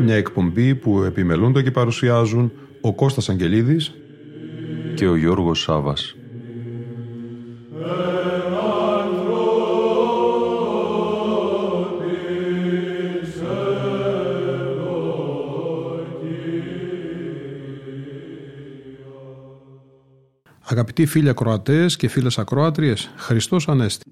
Μια εκπομπή που επιμελούνται και παρουσιάζουν ο Κώστας Αγγελίδης και ο Γιώργος Σάββας. Αγαπητοί φίλοι ακροατές και φίλες ακροάτριες, Χριστός Ανέστη.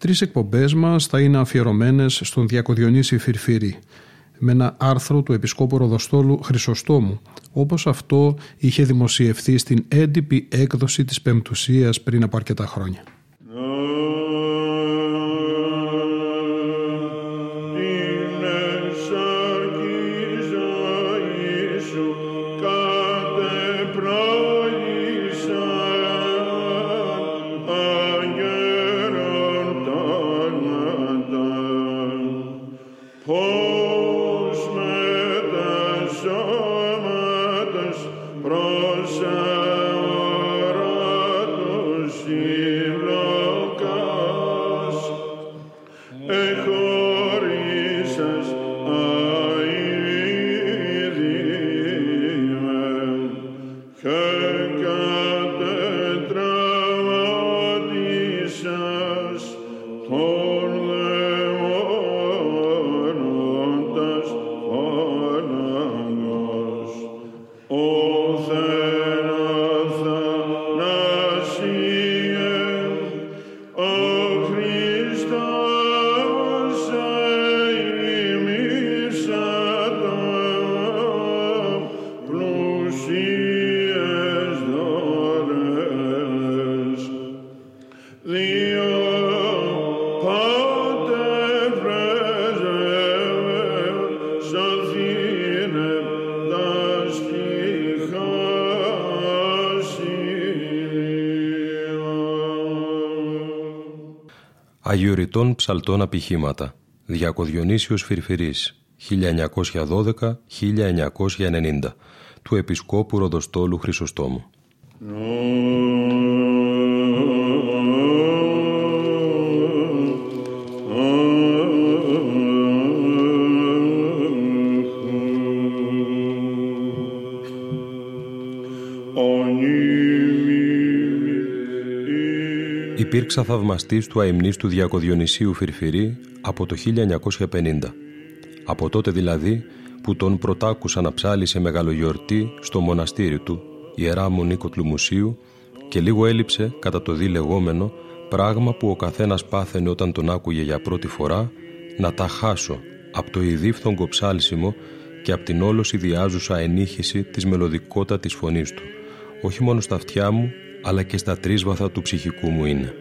Τρεις εκπομπές μας θα είναι αφιερωμένες στον Διακοδιονύση Φιρφιρή με ένα άρθρο του Επισκόπου Ροδοστόλου Χρυσοστόμου, όπως αυτό είχε δημοσιευθεί στην έντυπη έκδοση της Πεμπτουσίας πριν από αρκετά χρόνια. Αγιοριτών ψαλτών απηχήματα. Διακοδιονύσιος Φιρφιρής 1912-1990 του Επισκόπου Ροδοστόλου Χρυσοστόμου. υπήρξα θαυμαστής του αημνίστου Διακοδιονυσίου Φιρφιρή από το 1950. Από τότε δηλαδή που τον πρωτάκουσα να ψάλει σε μεγαλογιορτή στο μοναστήρι του, Ιερά Μονή Κουτλουμουσίου, και λίγο έλειψε κατά το δι λεγόμενο, πράγμα που ο καθένας πάθαινε όταν τον άκουγε για πρώτη φορά, να τα χάσω από το ειδήφθογκο ψάλσιμο και από την όλος ιδιάζουσα ενύχηση της μελωδικότατης φωνής του. Όχι μόνο στα αυτιά μου, αλλά και στα τρίσβαθα του ψυχικού μου είναι.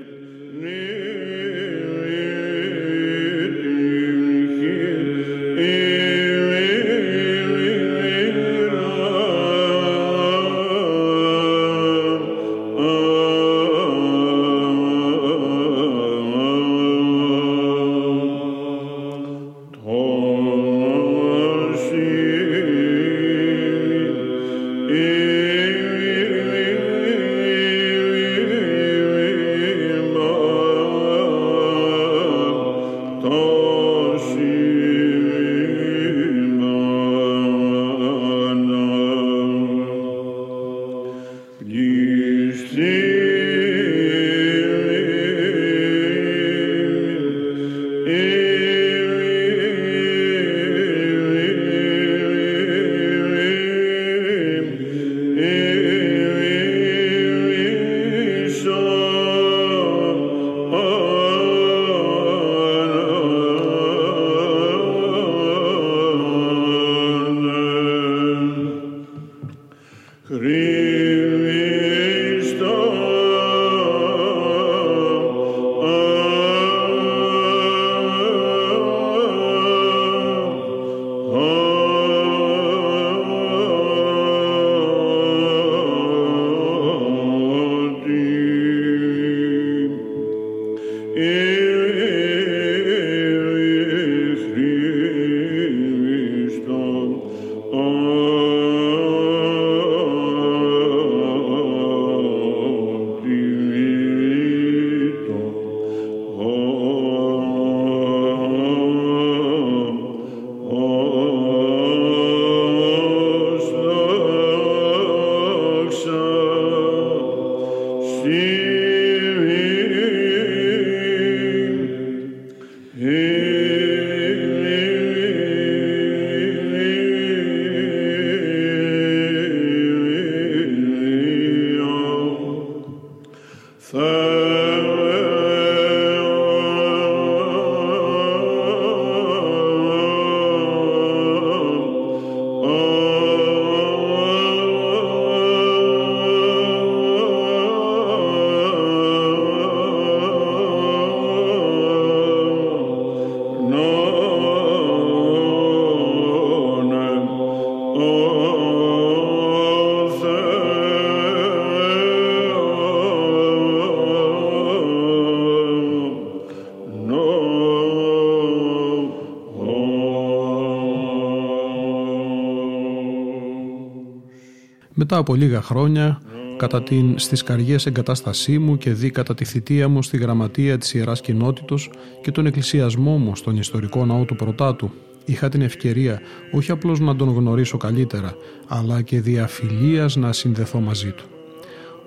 Μετά από λίγα χρόνια, κατά την στις καριές εγκατάστασή μου και δι κατά τη θητεία μου στη γραμματεία της Ιεράς Κοινότητος και τον εκκλησιασμό μου στον ιστορικό ναό του Πρωτάτου, είχα την ευκαιρία όχι απλώς να τον γνωρίσω καλύτερα, αλλά και δια φιλίας να συνδεθώ μαζί του.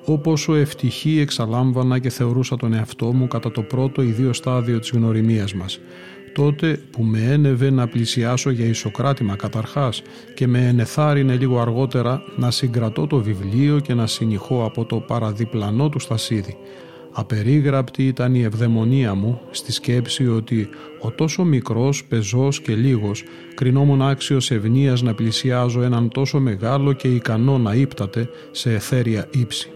Όπως ο ευτυχή εξαλάμβανα και θεωρούσα τον εαυτό μου κατά το πρώτο ή δύο στάδιο της γνωριμίας μας, τότε που με ένευε να πλησιάσω για ισοκράτημα καταρχάς και με ενεθάρρυνε λίγο αργότερα να συγκρατώ το βιβλίο και να συνηχώ από το παραδιπλανό του στασίδι. Απερίγραπτη ήταν η ευδαιμονία μου στη σκέψη ότι ο τόσο μικρός, πεζός και λίγος κρινόμουν άξιος ευνοίας να πλησιάζω έναν τόσο μεγάλο και ικανό να ύπταται σε εθέρια ύψη.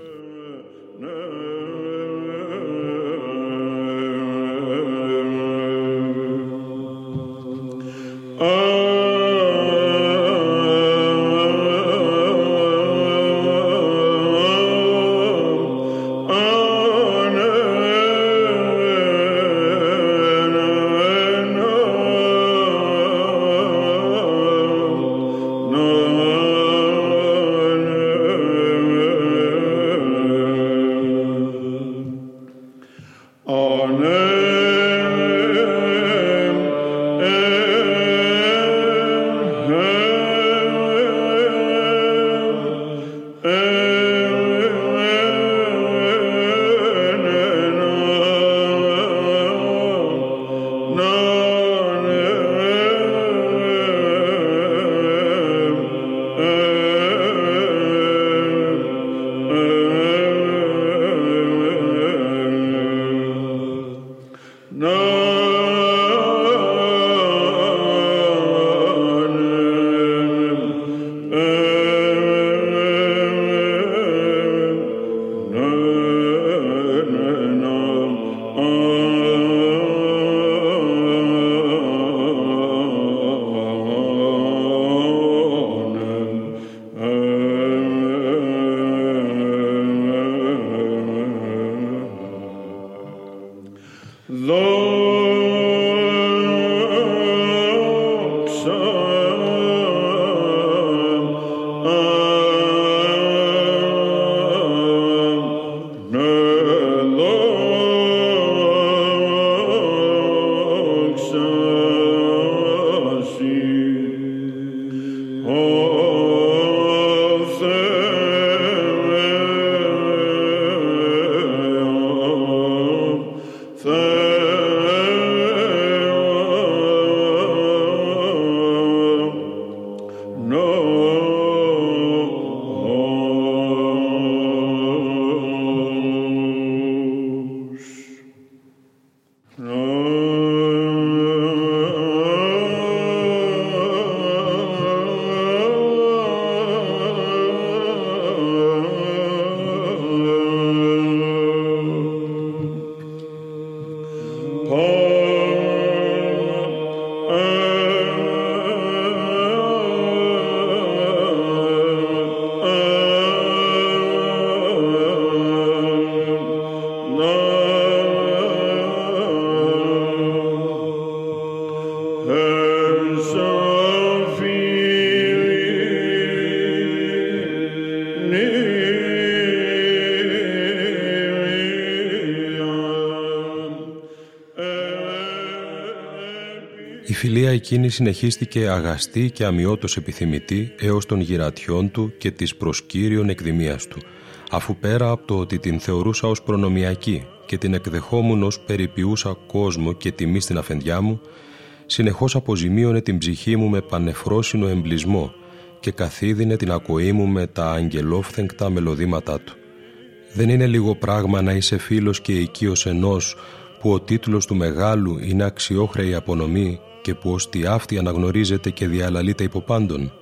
Η φιλία εκείνη συνεχίστηκε αγαστή και αμοιότως επιθυμητή έως των γυρατιών του και της προσκύριων εκδημίας του, αφού πέρα από το ότι την θεωρούσα ως προνομιακή και την εκδεχόμουν ως περιποιούσα κόσμο και τιμή στην αφεντιά μου, συνεχώς αποζημίωνε την ψυχή μου με πανεφρόσινο εμπλισμό και καθίδινε την ακοή μου με τα αγγελόφθεγκτα μελωδήματά του. Δεν είναι λίγο πράγμα να είσαι φίλος και οικείος ενός που ο τίτλος του μεγάλου είναι αξιόχρεη απονομή και που ως τη αυτή αναγνωρίζεται και διαλαλείται υποπάντων.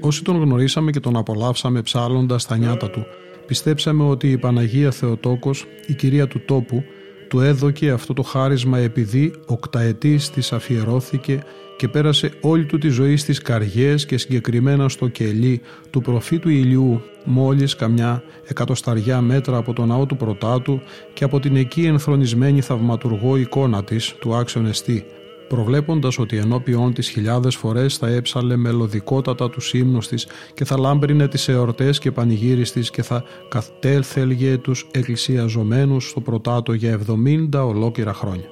Όσοι τον γνωρίσαμε και τον απολαύσαμε ψάλλοντας τα νιάτα του, πιστέψαμε ότι η Παναγία Θεοτόκος, η κυρία του τόπου, του έδωκε αυτό το χάρισμα επειδή οκταετής της αφιερώθηκε και πέρασε όλη του τη ζωή στις καριές και συγκεκριμένα στο κελί του προφήτου Ηλιού, μόλις καμιά εκατοσταριά μέτρα από το ναό του Πρωτάτου και από την εκεί ενθρονισμένη θαυματουργό εικόνα της, του Άξιον Εστί, προβλέποντας ότι ενώπιόν της χιλιάδες φορές θα έψαλε μελωδικότατα τους ύμνους της και θα λάμπρινε τις εορτές και πανηγύρις της και θα κατέλθελγε τους εκκλησιαζομένους στο Πρωτάτο για 70 ολόκληρα χρόνια.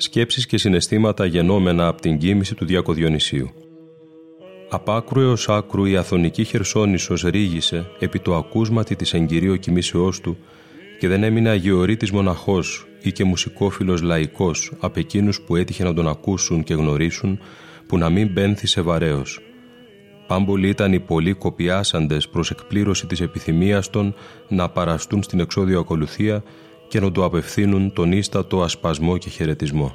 σκέψεις και συναισθήματα γεννόμενα από την κοίμηση του Διακοδιονυσίου. Απ' άκρου έως άκρου η Αθωνική Χερσόνησος ρήγησε επί το ακούσματι της εν κυρίω κοιμήσεώς του και δεν έμεινε αγιορείτης μοναχός ή και μουσικόφιλος λαϊκός απ' εκείνους που έτυχε να τον ακούσουν και γνωρίσουν, που να μην μπένθησε βαρέως. Πάμπολοι ήταν οι πολλοί κοπιάσαντες προς εκπλήρωση της επιθυμίας των να παραστούν στην εξόδιο ακολουθία και να του απευθύνουν τον ίστατο ασπασμό και χαιρετισμό.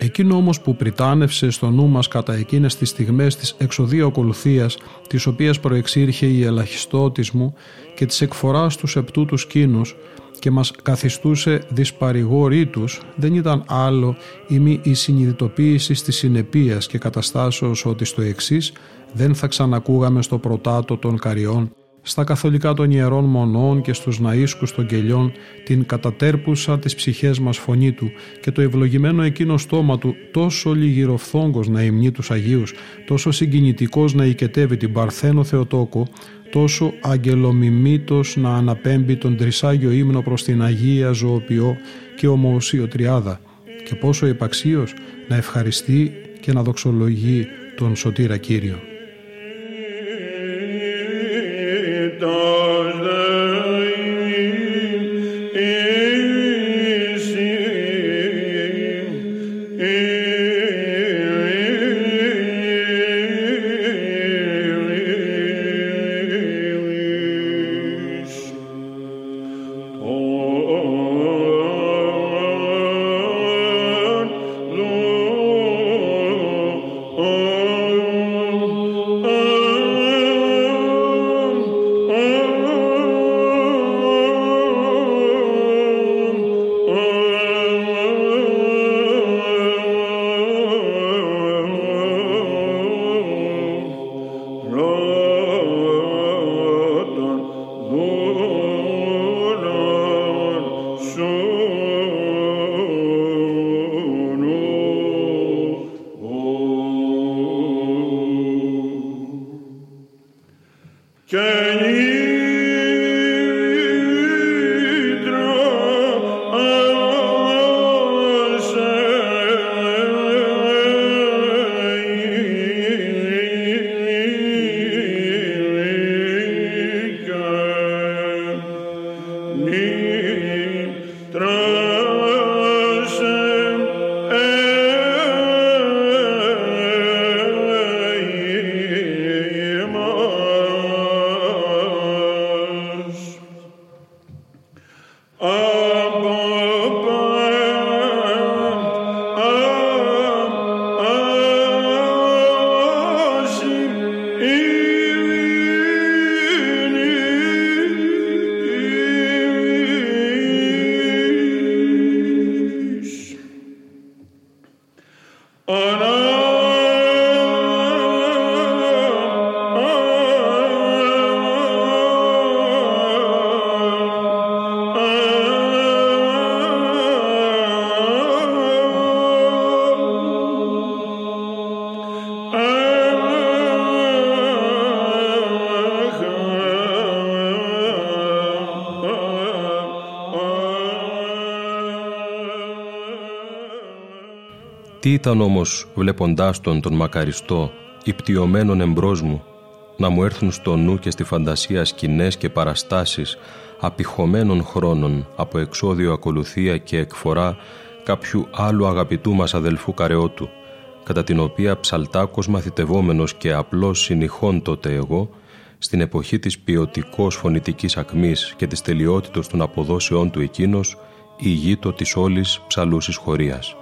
Εκείνο όμως που πριτάνευσε στο νου μας κατά εκείνες τις στιγμές της εξοδίου ακολουθίας, της οποίας προεξήρχε η ελαχιστότης μου και της εκφοράς του σεπτού του σκήνους, και μας καθιστούσε δυσπαρηγόρητους δεν ήταν άλλο ημί η συνειδητοποίηση της συνεπείας και καταστάσεως ότι στο εξής δεν θα ξανακούγαμε στο Πρωτάτο των Καριών, στα καθολικά των ιερών μονών και στους ναΐσκους των Κελιών την κατατέρπουσα τις ψυχές μας φωνή του και το ευλογημένο εκείνο στόμα του τόσο λιγυροφθόγκος να υμνεί τους Αγίους, τόσο συγκινητικός να οικετεύει την Παρθένο Θεοτόκο, τόσο αγγελομιμήτος να αναπέμπει τον τρισάγιο ύμνο προς την Αγία Ζωοποιό και ομοουσίω Τριάδα και πόσο επαξίως να ευχαριστεί και να δοξολογεί τον Σωτήρα Κύριο. Τι ήταν όμως, βλέποντάς τον μακαριστό, υπτιωμένον εμπρός μου, να μου έρθουν στο νου και στη φαντασία σκηνές και παραστάσεις απειχωμένων χρόνων από εξόδιο ακολουθία και εκφορά κάποιου άλλου αγαπητού μας αδελφού Καρεότου, κατά την οποία ψαλτάκος μαθητευόμενος και απλός συνηχών τότε εγώ, στην εποχή της ποιοτικός φωνητικής ακμής και της τελειότητος των αποδόσεών του εκείνος, ηγείτο της όλης ψαλούσης χωρίας.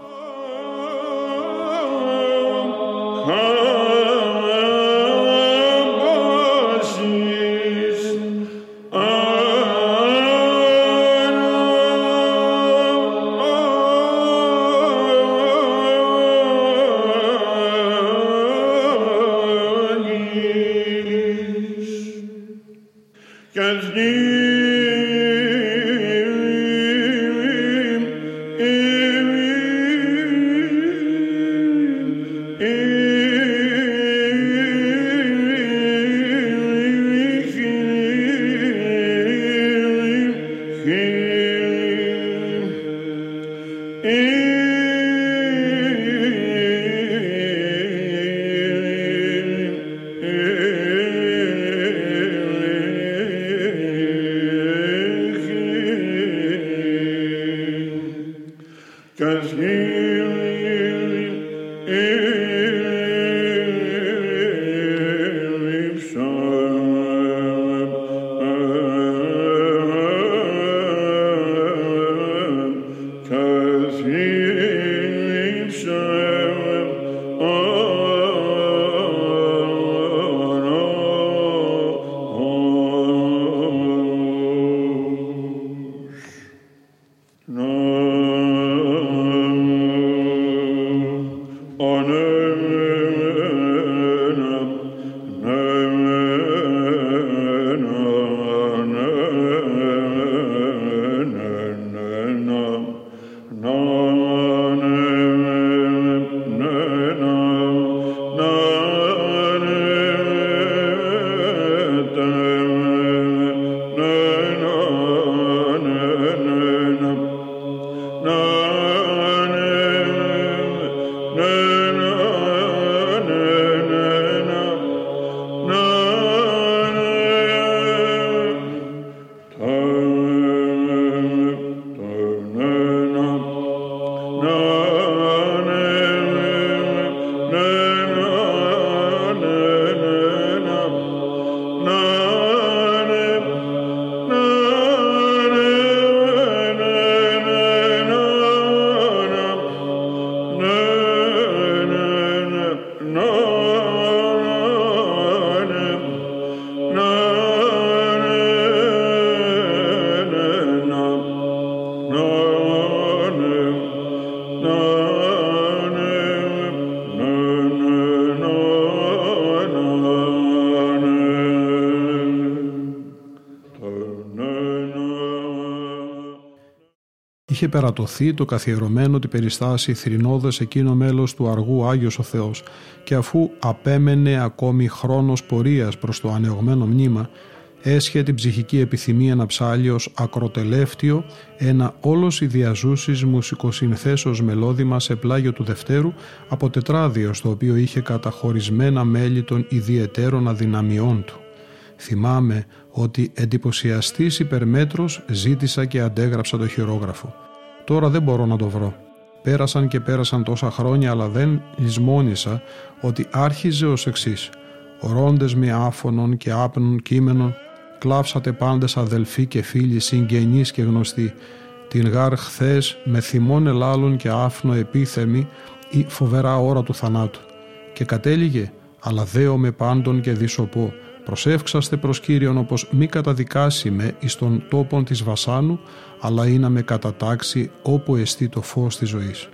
είχε περατωθεί το καθιερωμένο ότι περιστάσει θρηνώδες εκείνο μέλος του αργού Άγιος ο Θεός, και αφού απέμενε ακόμη χρόνος πορείας προς το ανεωγμένο μνήμα, έσχε την ψυχική επιθυμία να ψάλλει ως ακροτελεύτιο ένα όλος ιδιαζούσης μουσικοσυνθέσεως μελώδημα σε πλάγιο του Δευτέρου από τετράδιο, στο οποίο είχε καταχωρισμένα μέλη των ιδιαιτέρων αδυναμιών του. Θυμάμαι ότι εντυπωσιαστής υπερμέτρος ζήτησα και αντέγραψα το χειρόγραφο. Τώρα δεν μπορώ να το βρω. Πέρασαν τόσα χρόνια, αλλά δεν λησμόνησα ότι άρχιζε ως εξής. Ορώντες με άφωνων και άπνων κείμενων, κλάψατε πάντες αδελφοί και φίλοι, συγγενείς και γνωστοί. Την γάρ χθες με θυμών ελάλων και άφνο επίθεμη η φοβερά ώρα του θανάτου. Και κατέληγε, αλλά δέω με πάντων και δισοπώ. Προσεύξαστε προς Κύριον, όπως μη καταδικάσει με εις των τόπων της βασάνου, αλλά ή να με κατατάξει όπου εστί το φως της ζωής.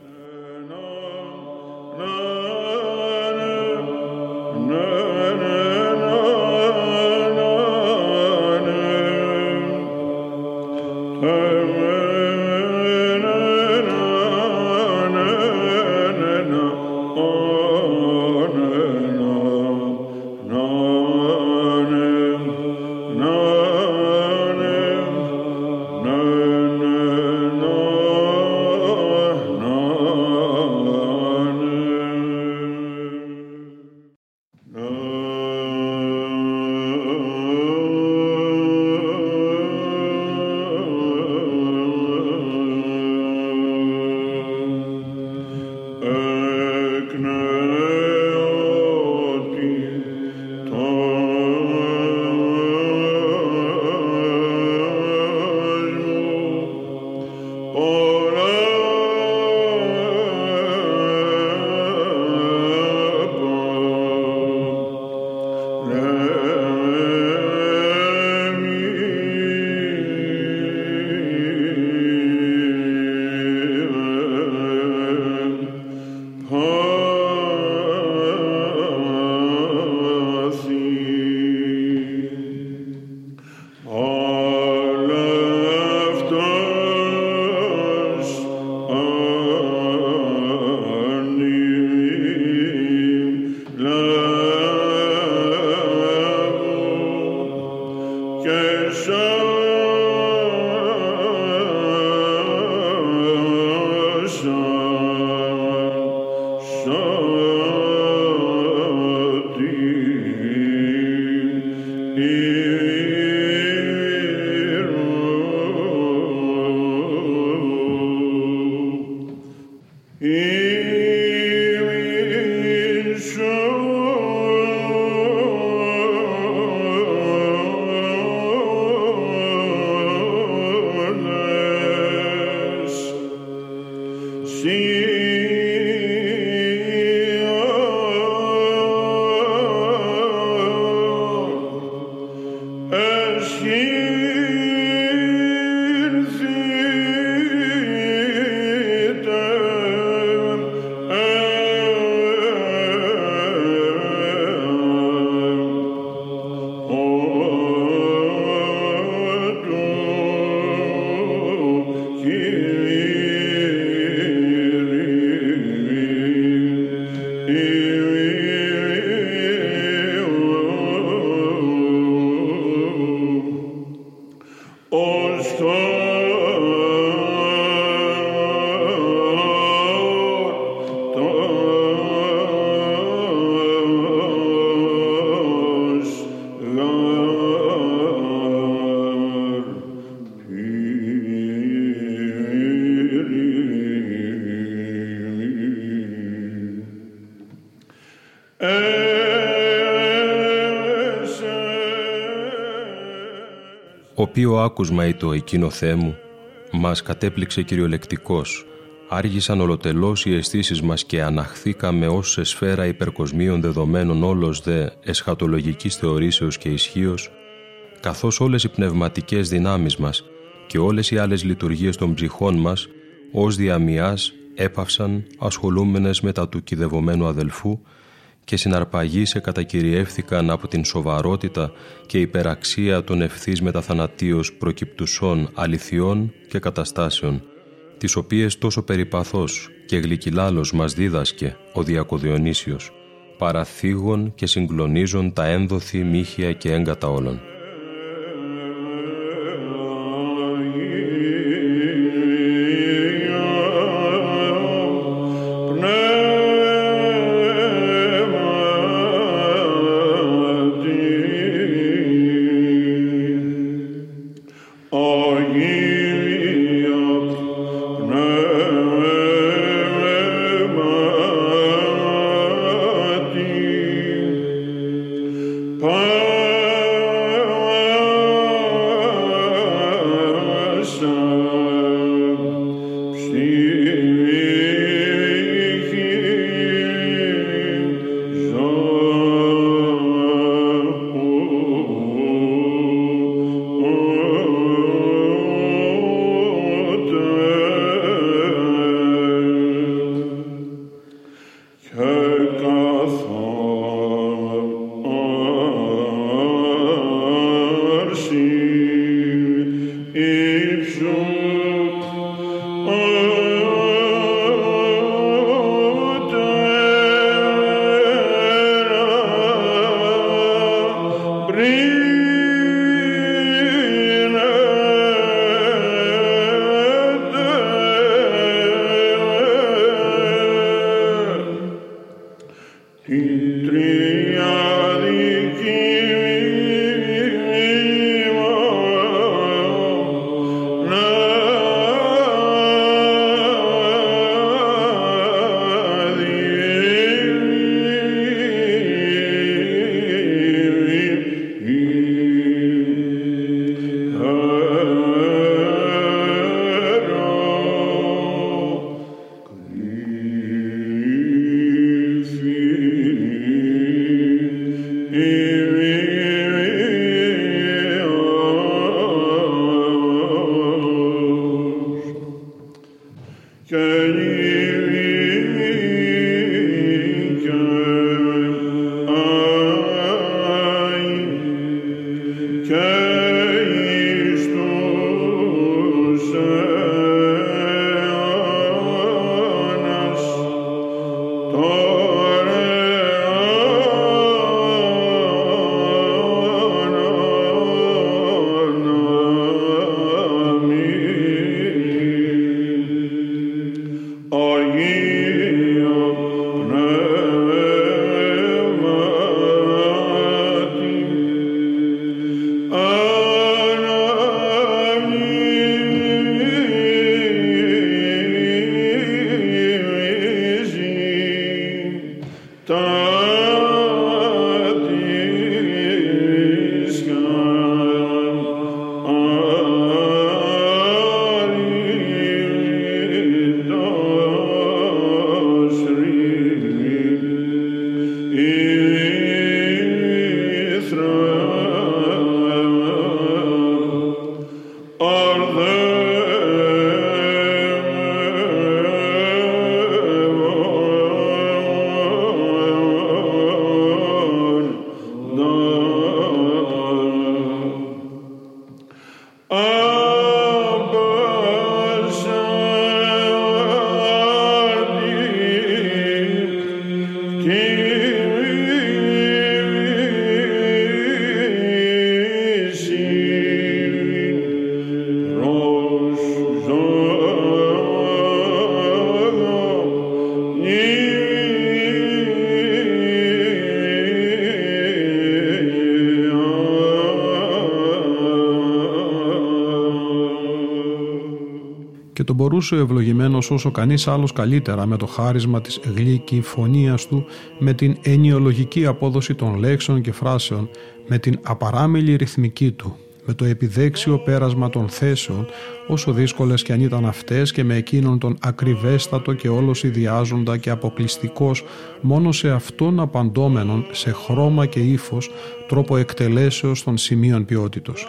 Ποιο άκουσμα είτο εκείνο, Θεέ μου, μας κατέπληξε κυριολεκτικός. Άργησαν ολοτελώς οι αισθήσεις μας και αναχθήκαμε ως σε σφαίρα υπερκοσμίων δεδομένων, όλος δε εσχατολογικής θεωρήσεως και ισχύως, καθώς όλες οι πνευματικές δυνάμεις μας και όλες οι άλλες λειτουργίες των ψυχών μας, ως διαμοιάς, έπαυσαν ασχολούμενες με τα του κυδευομένου αδελφού, και συναρπαγήσε κατακυριεύθηκαν από την σοβαρότητα και υπεραξία των ευθύς μεταθανατίως προκυπτουσών αληθιών και καταστάσεων, τις οποίες τόσο περιπαθώς και γλυκυλάλος μας δίδασκε ο Διακοδιονύσιος, παραθύγων και συγκλονίζων τα ένδοθη μύχια και έγκατα όλων. Και τον μπορούσε ο ευλογημένος όσο κανείς άλλος καλύτερα με το χάρισμα της γλύκη φωνίας του, με την ενιολογική απόδοση των λέξεων και φράσεων, με την απαράμιλη ρυθμική του, με το επιδέξιο πέρασμα των θέσεων, όσο δύσκολες κι αν ήταν αυτές, και με εκείνον τον ακριβέστατο και όλος ιδιάζοντα και αποκλειστικός, μόνο σε αυτόν απαντόμενον, σε χρώμα και ύφος, τρόπο εκτελέσεως των σημείων ποιότητος.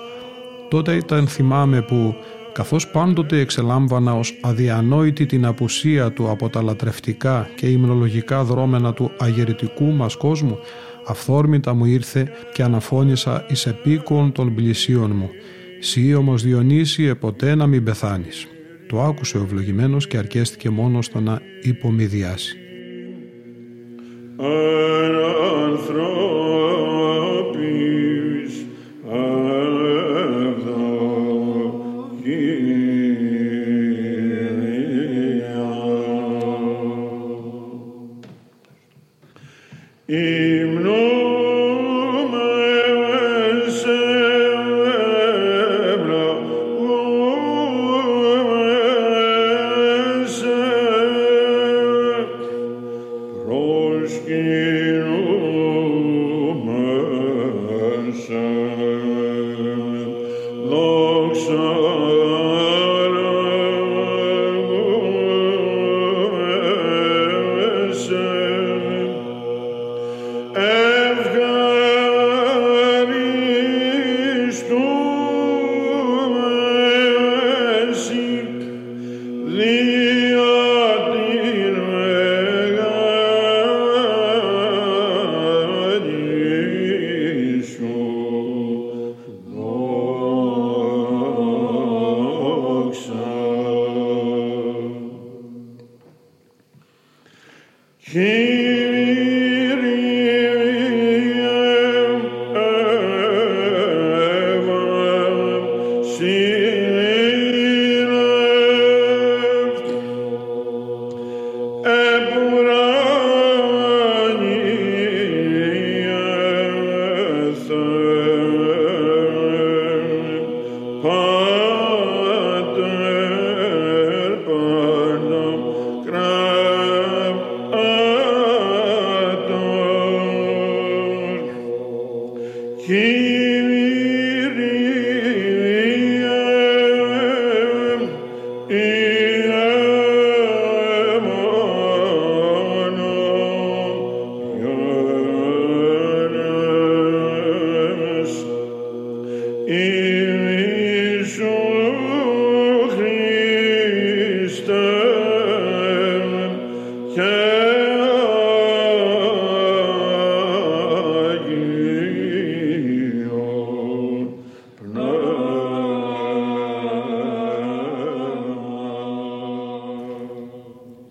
Τότε ήταν, θυμάμαι, που καθώς πάντοτε εξελάμβανα ως αδιανόητη την απουσία του από τα λατρευτικά και υμνολογικά δρόμενα του αγερητικού μας κόσμου, αυθόρμητα μου ήρθε και αναφώνησα εις επίκον των πλησίων μου. Συ όμως Διονύσιε, ποτέ να μην πεθάνεις. Το άκουσε ο ευλογημένος και αρκέστηκε μόνο στο να υπομοιδιάσει.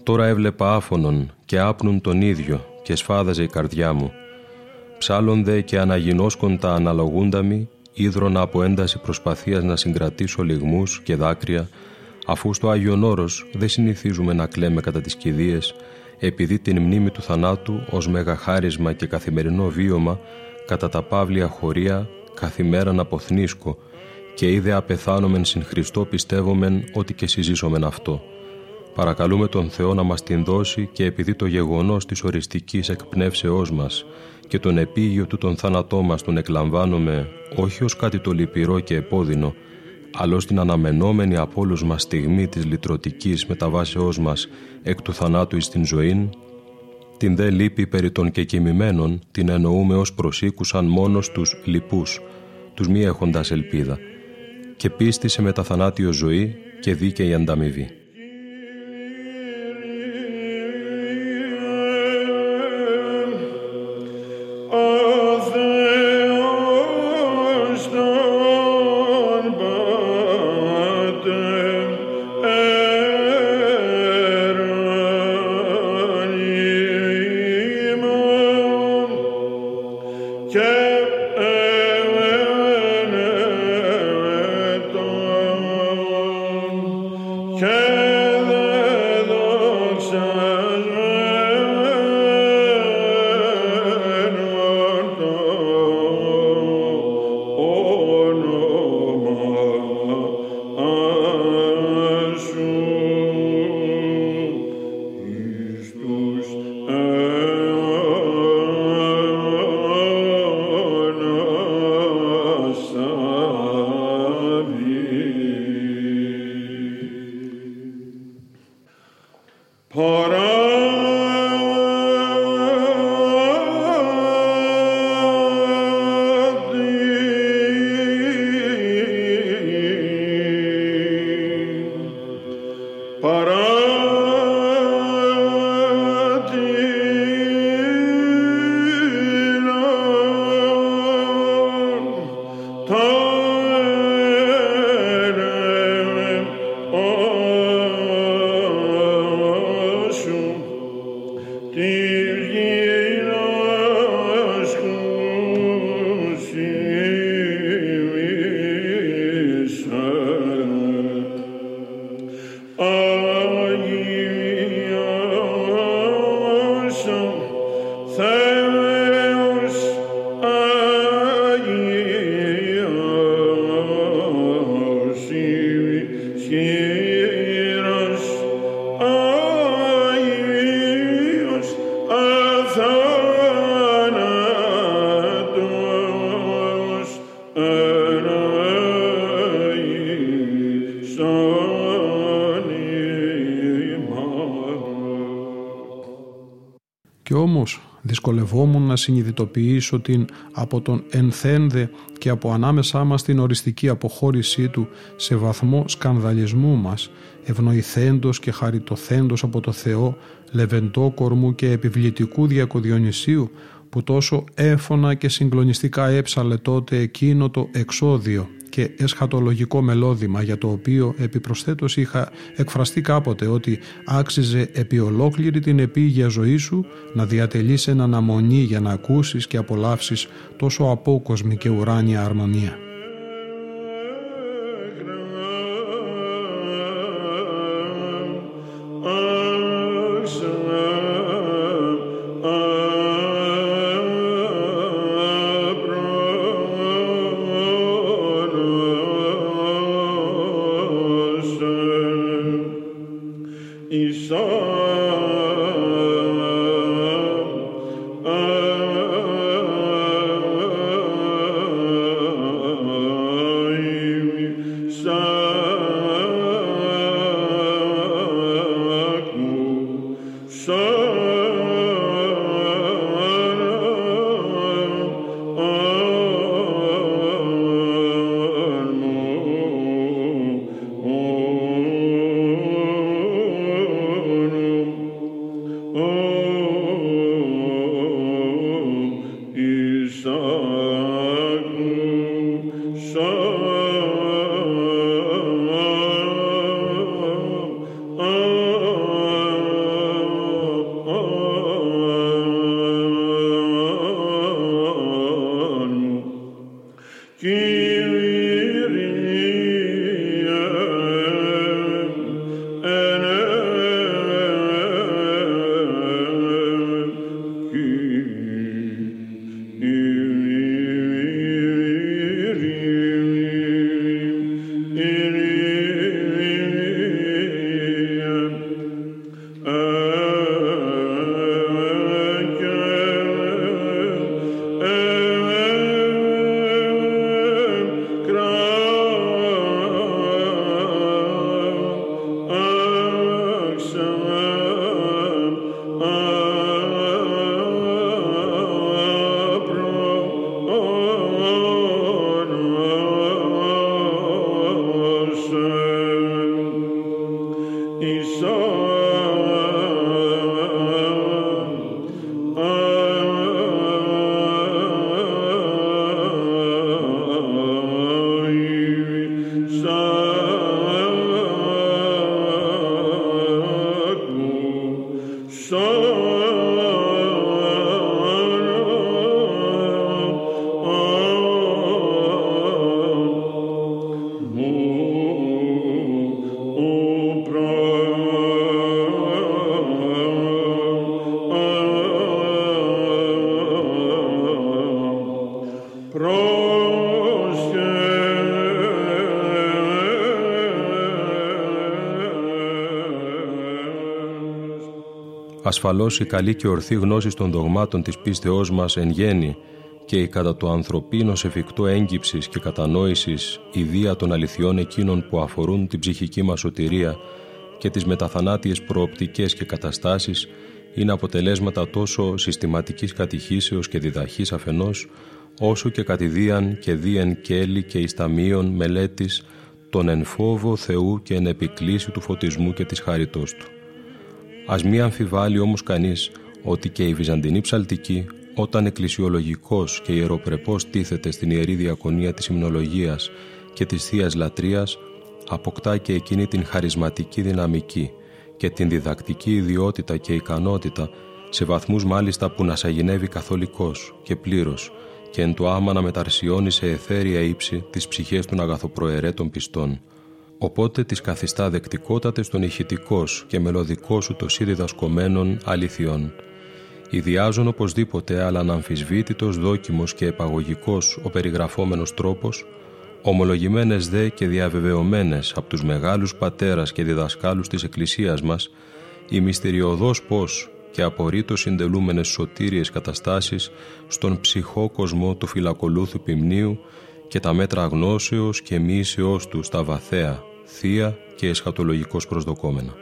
Τώρα έβλεπα άφωνον και άπνουν τον ίδιο και σφάδαζε η καρδιά μου. Ψάλλονται και αναγινώσκον τα αναλογούντα μη, ίδρωνα από ένταση προσπαθίας να συγκρατήσω λυγμούς και δάκρυα, αφού στο Άγιον Όρος δεν συνηθίζουμε να κλαίμε κατά τις κηδείες, επειδή την μνήμη του θανάτου ως μεγαχάρισμα και καθημερινό βίωμα κατά τα παύλια χωρία καθημέραν αποθνίσκω και είδε απεθάνομεν συν Χριστό πιστεύομεν ότι και συζήσομεν αυτό. Παρακαλούμε τον Θεό να μας την δώσει και επειδή το γεγονός της οριστικής εκπνεύσεώς μας και τον επίγειο του τον θάνατό μας τον εκλαμβάνουμε όχι ως κάτι το λυπηρό και επώδυνο, αλλά ως την αναμενόμενη από όλους μας στιγμή της λυτρωτικής μεταβάσεώς μας εκ του θανάτου εις την ζωήν, την δε λύπη περί των κεκοιμημένων την εννοούμε ως προσήκουσαν μόνος τους λοιπούς, τους μη έχοντας ελπίδα, και πίστησε με τα θανάτιο ζωή και δίκαιη ανταμοιβή. όμως δυσκολευόμουν να συνειδητοποιήσω την από τον ενθένδε και από ανάμεσά μας την οριστική αποχώρησή του σε βαθμό σκανδαλισμού μας, ευνοηθέντος και χαριτωθέντος από το Θεό, λεβεντόκορμου και επιβλητικού Διακοδιονυσίου, που τόσο έφωνα και συγκλονιστικά έψαλε τότε εκείνο το εξώδιο και εσχατολογικό μελώδημα, για το οποίο επιπροσθέτως είχα εκφραστεί κάποτε ότι άξιζε επί ολόκληρη την επίγεια ζωή σου να διατελείς εν αναμονή για να ακούσεις και απολαύσεις τόσο απόκοσμη και ουράνια αρμονία. Ασφαλώς η καλή και ορθή γνώση των δογμάτων της πίστεώς μας εν γέννη και η κατά το ανθρωπίνος εφικτό έγκυψης και κατανόησης ιδία των αληθιών εκείνων που αφορούν την ψυχική μας σωτηρία και τις μεταθανάτιες προοπτικές και καταστάσεις είναι αποτελέσματα τόσο συστηματικής κατηχήσεως και διδαχής αφενός, όσο και κατηδίαν και δίεν κέλη και εις ταμείων μελέτης τον εν φόβο Θεού και εν επικλήση του φωτισμού και της χαριτός του. Ας μη αμφιβάλλει όμως κανείς ότι και η Βυζαντινή ψαλτική, όταν εκκλησιολογικός και ιεροπρεπός τίθεται στην ιερή διακονία της υμνολογίας και της θείας λατρείας, αποκτά και εκείνη την χαρισματική δυναμική και την διδακτική ιδιότητα και ικανότητα, σε βαθμούς μάλιστα που να σαγηνεύει καθολικός και πλήρως και εν το άμα να μεταρσιώνει σε αιθέρια ύψη τις ψυχές των αγαθοπροαιρέτων πιστών. Οπότε τις καθιστά δεκτικότατες των ηχητικός και μελωδικός ούτως ή διδασκομένων αληθιών. Ιδιάζων οπωσδήποτε, αλλά αναμφισβήτητος, δόκιμος και επαγωγικός ο περιγραφόμενος τρόπος, ομολογημένες δε και διαβεβαιωμένες από τους μεγάλους πατέρας και διδασκάλους της Εκκλησίας μας, οι μυστηριωδώς πώς και απορρίτως συντελούμενες σωτήριες καταστάσεις στον ψυχό κοσμό του φυλακολούθου ποιμνίου και τα μέτρα γνώσεως και μοίησεώς του στα βαθαία, θεία και εσχατολογικώς προσδοκόμενα.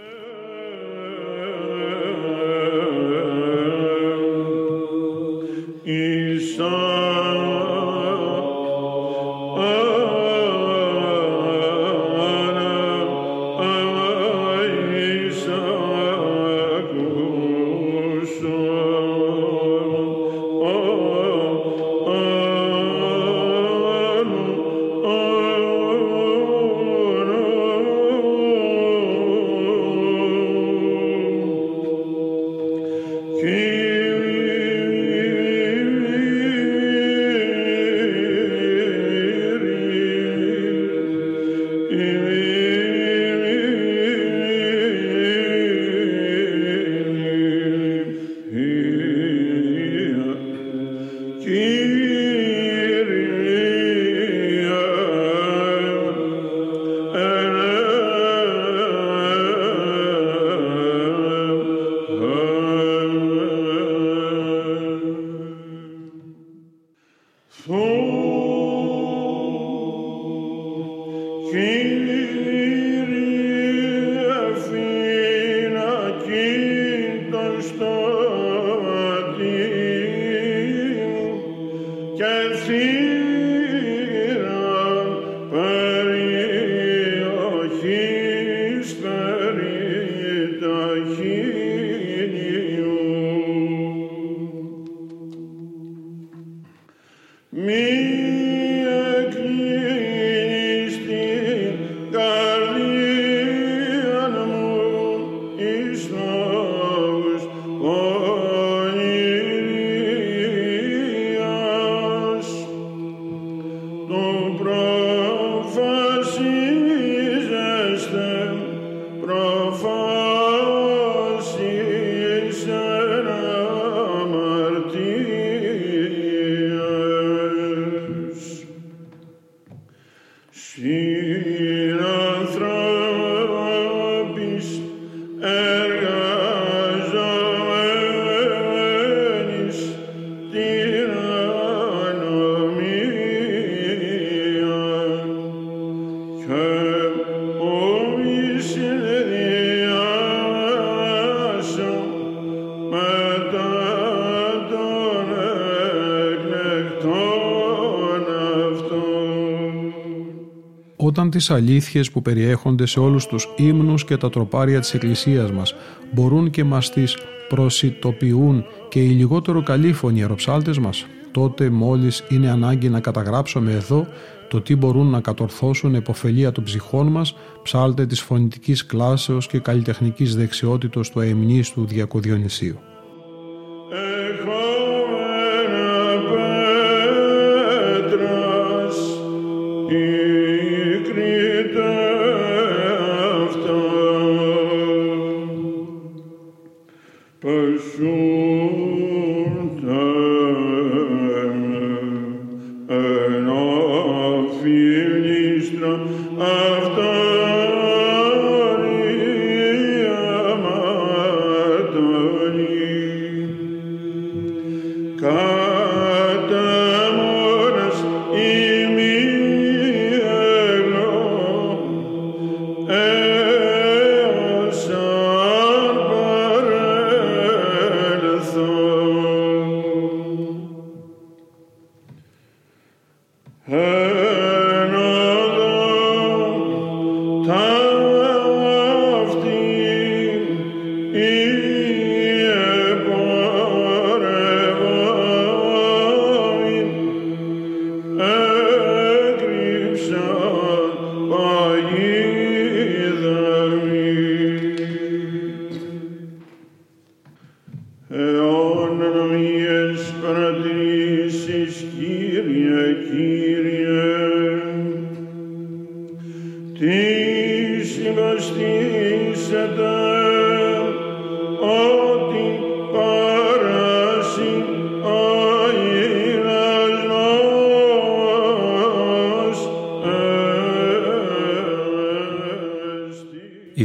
Όταν τις αλήθειες που περιέχονται σε όλους τους ύμνους και τα τροπάρια της Εκκλησίας μας μπορούν και μας τις προσιτοποιούν και οι λιγότερο καλήφωνοι ιεροψάλτες μας, τότε μόλις είναι ανάγκη να καταγράψουμε εδώ το τι μπορούν να κατορθώσουν επωφελία των ψυχών μας, ψάλτε της φωνητικής κλάσεως και καλλιτεχνικής δεξιότητος του αειμνής του Διακοδιονυσίου.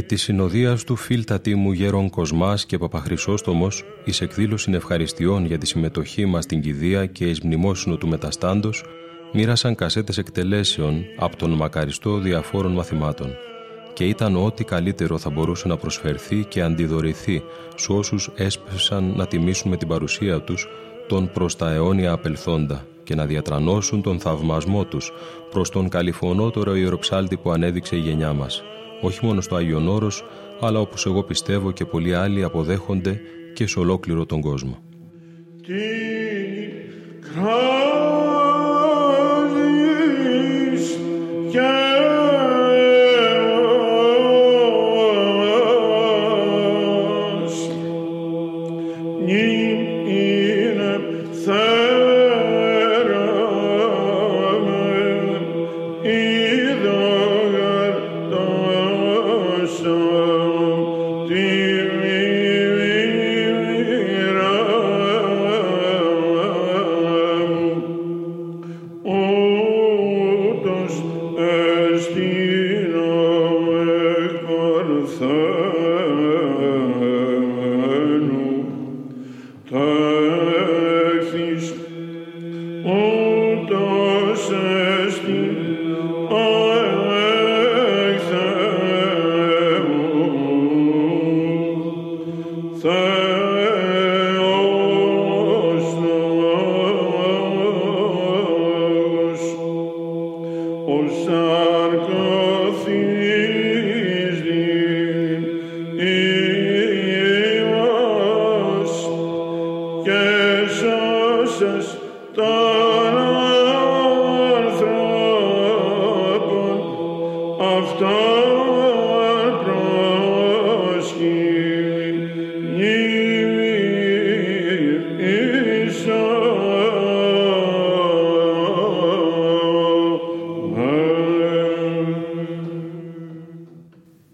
Της συνοδείας του Φιλτατήμου Γέρων Κοσμάς και Παπα Χρυσόστομος, εις εκδήλωση ευχαριστειών για τη συμμετοχή μας στην κηδεία και εις μνημόσυνο του μεταστάντος, μοίρασαν κασέτες εκτελέσεων από τον μακαριστό διαφόρων μαθημάτων και ήταν ό,τι καλύτερο θα μπορούσε να προσφερθεί και αντιδωρηθεί σε όσους έσπευσαν να τιμήσουν με την παρουσία τους τον προς τα αιώνια απελθόντα, και να διατρανώσουν τον θαυμασμό τους προς τον καλυφωνότερο ιεροψάλτη που ανέδειξε η γενιά μας, όχι μόνο στο Άγιον Όρος, αλλά όπως εγώ πιστεύω και πολλοί άλλοι αποδέχονται και σε ολόκληρο τον κόσμο.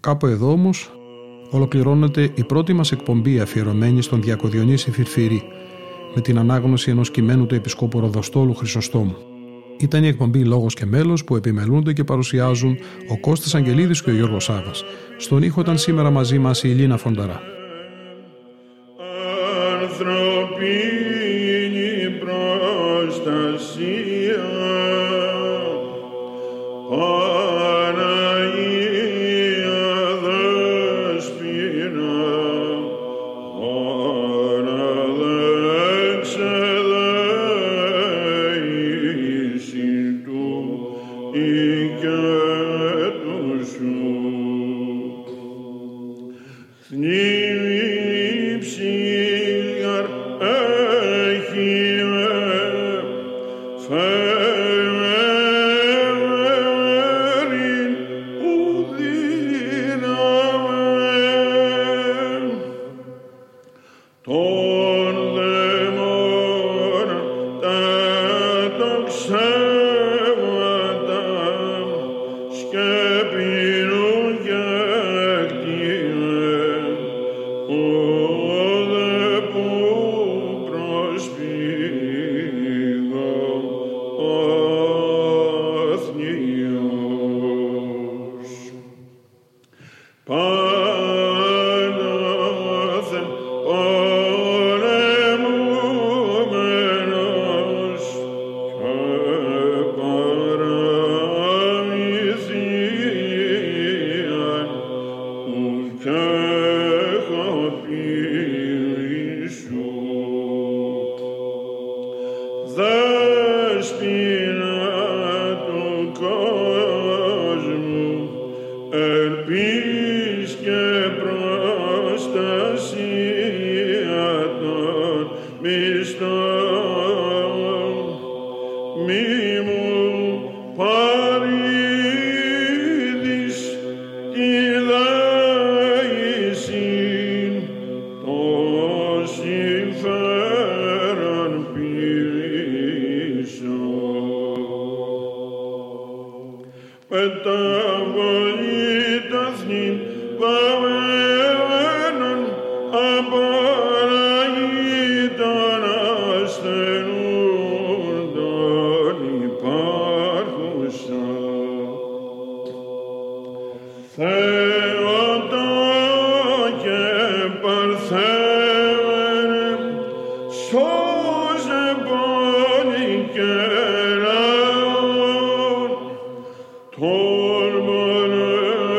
Κάπου εδώ όμως ολοκληρώνεται η πρώτη μας εκπομπή αφιερωμένη στον Διακοδιονύση Φιρφιρή με την ανάγνωση ενός κειμένου του Επισκόπου Ροδοστόλου Χρυσοστόμου. Ήταν η εκπομπή «Λόγος και μέλος» που επιμελούνται και παρουσιάζουν ο Κώστας Αγγελίδης και ο Γιώργος Σάββας. Στον ήχο ήταν σήμερα μαζί μας η Ελίνα Φονταρά. All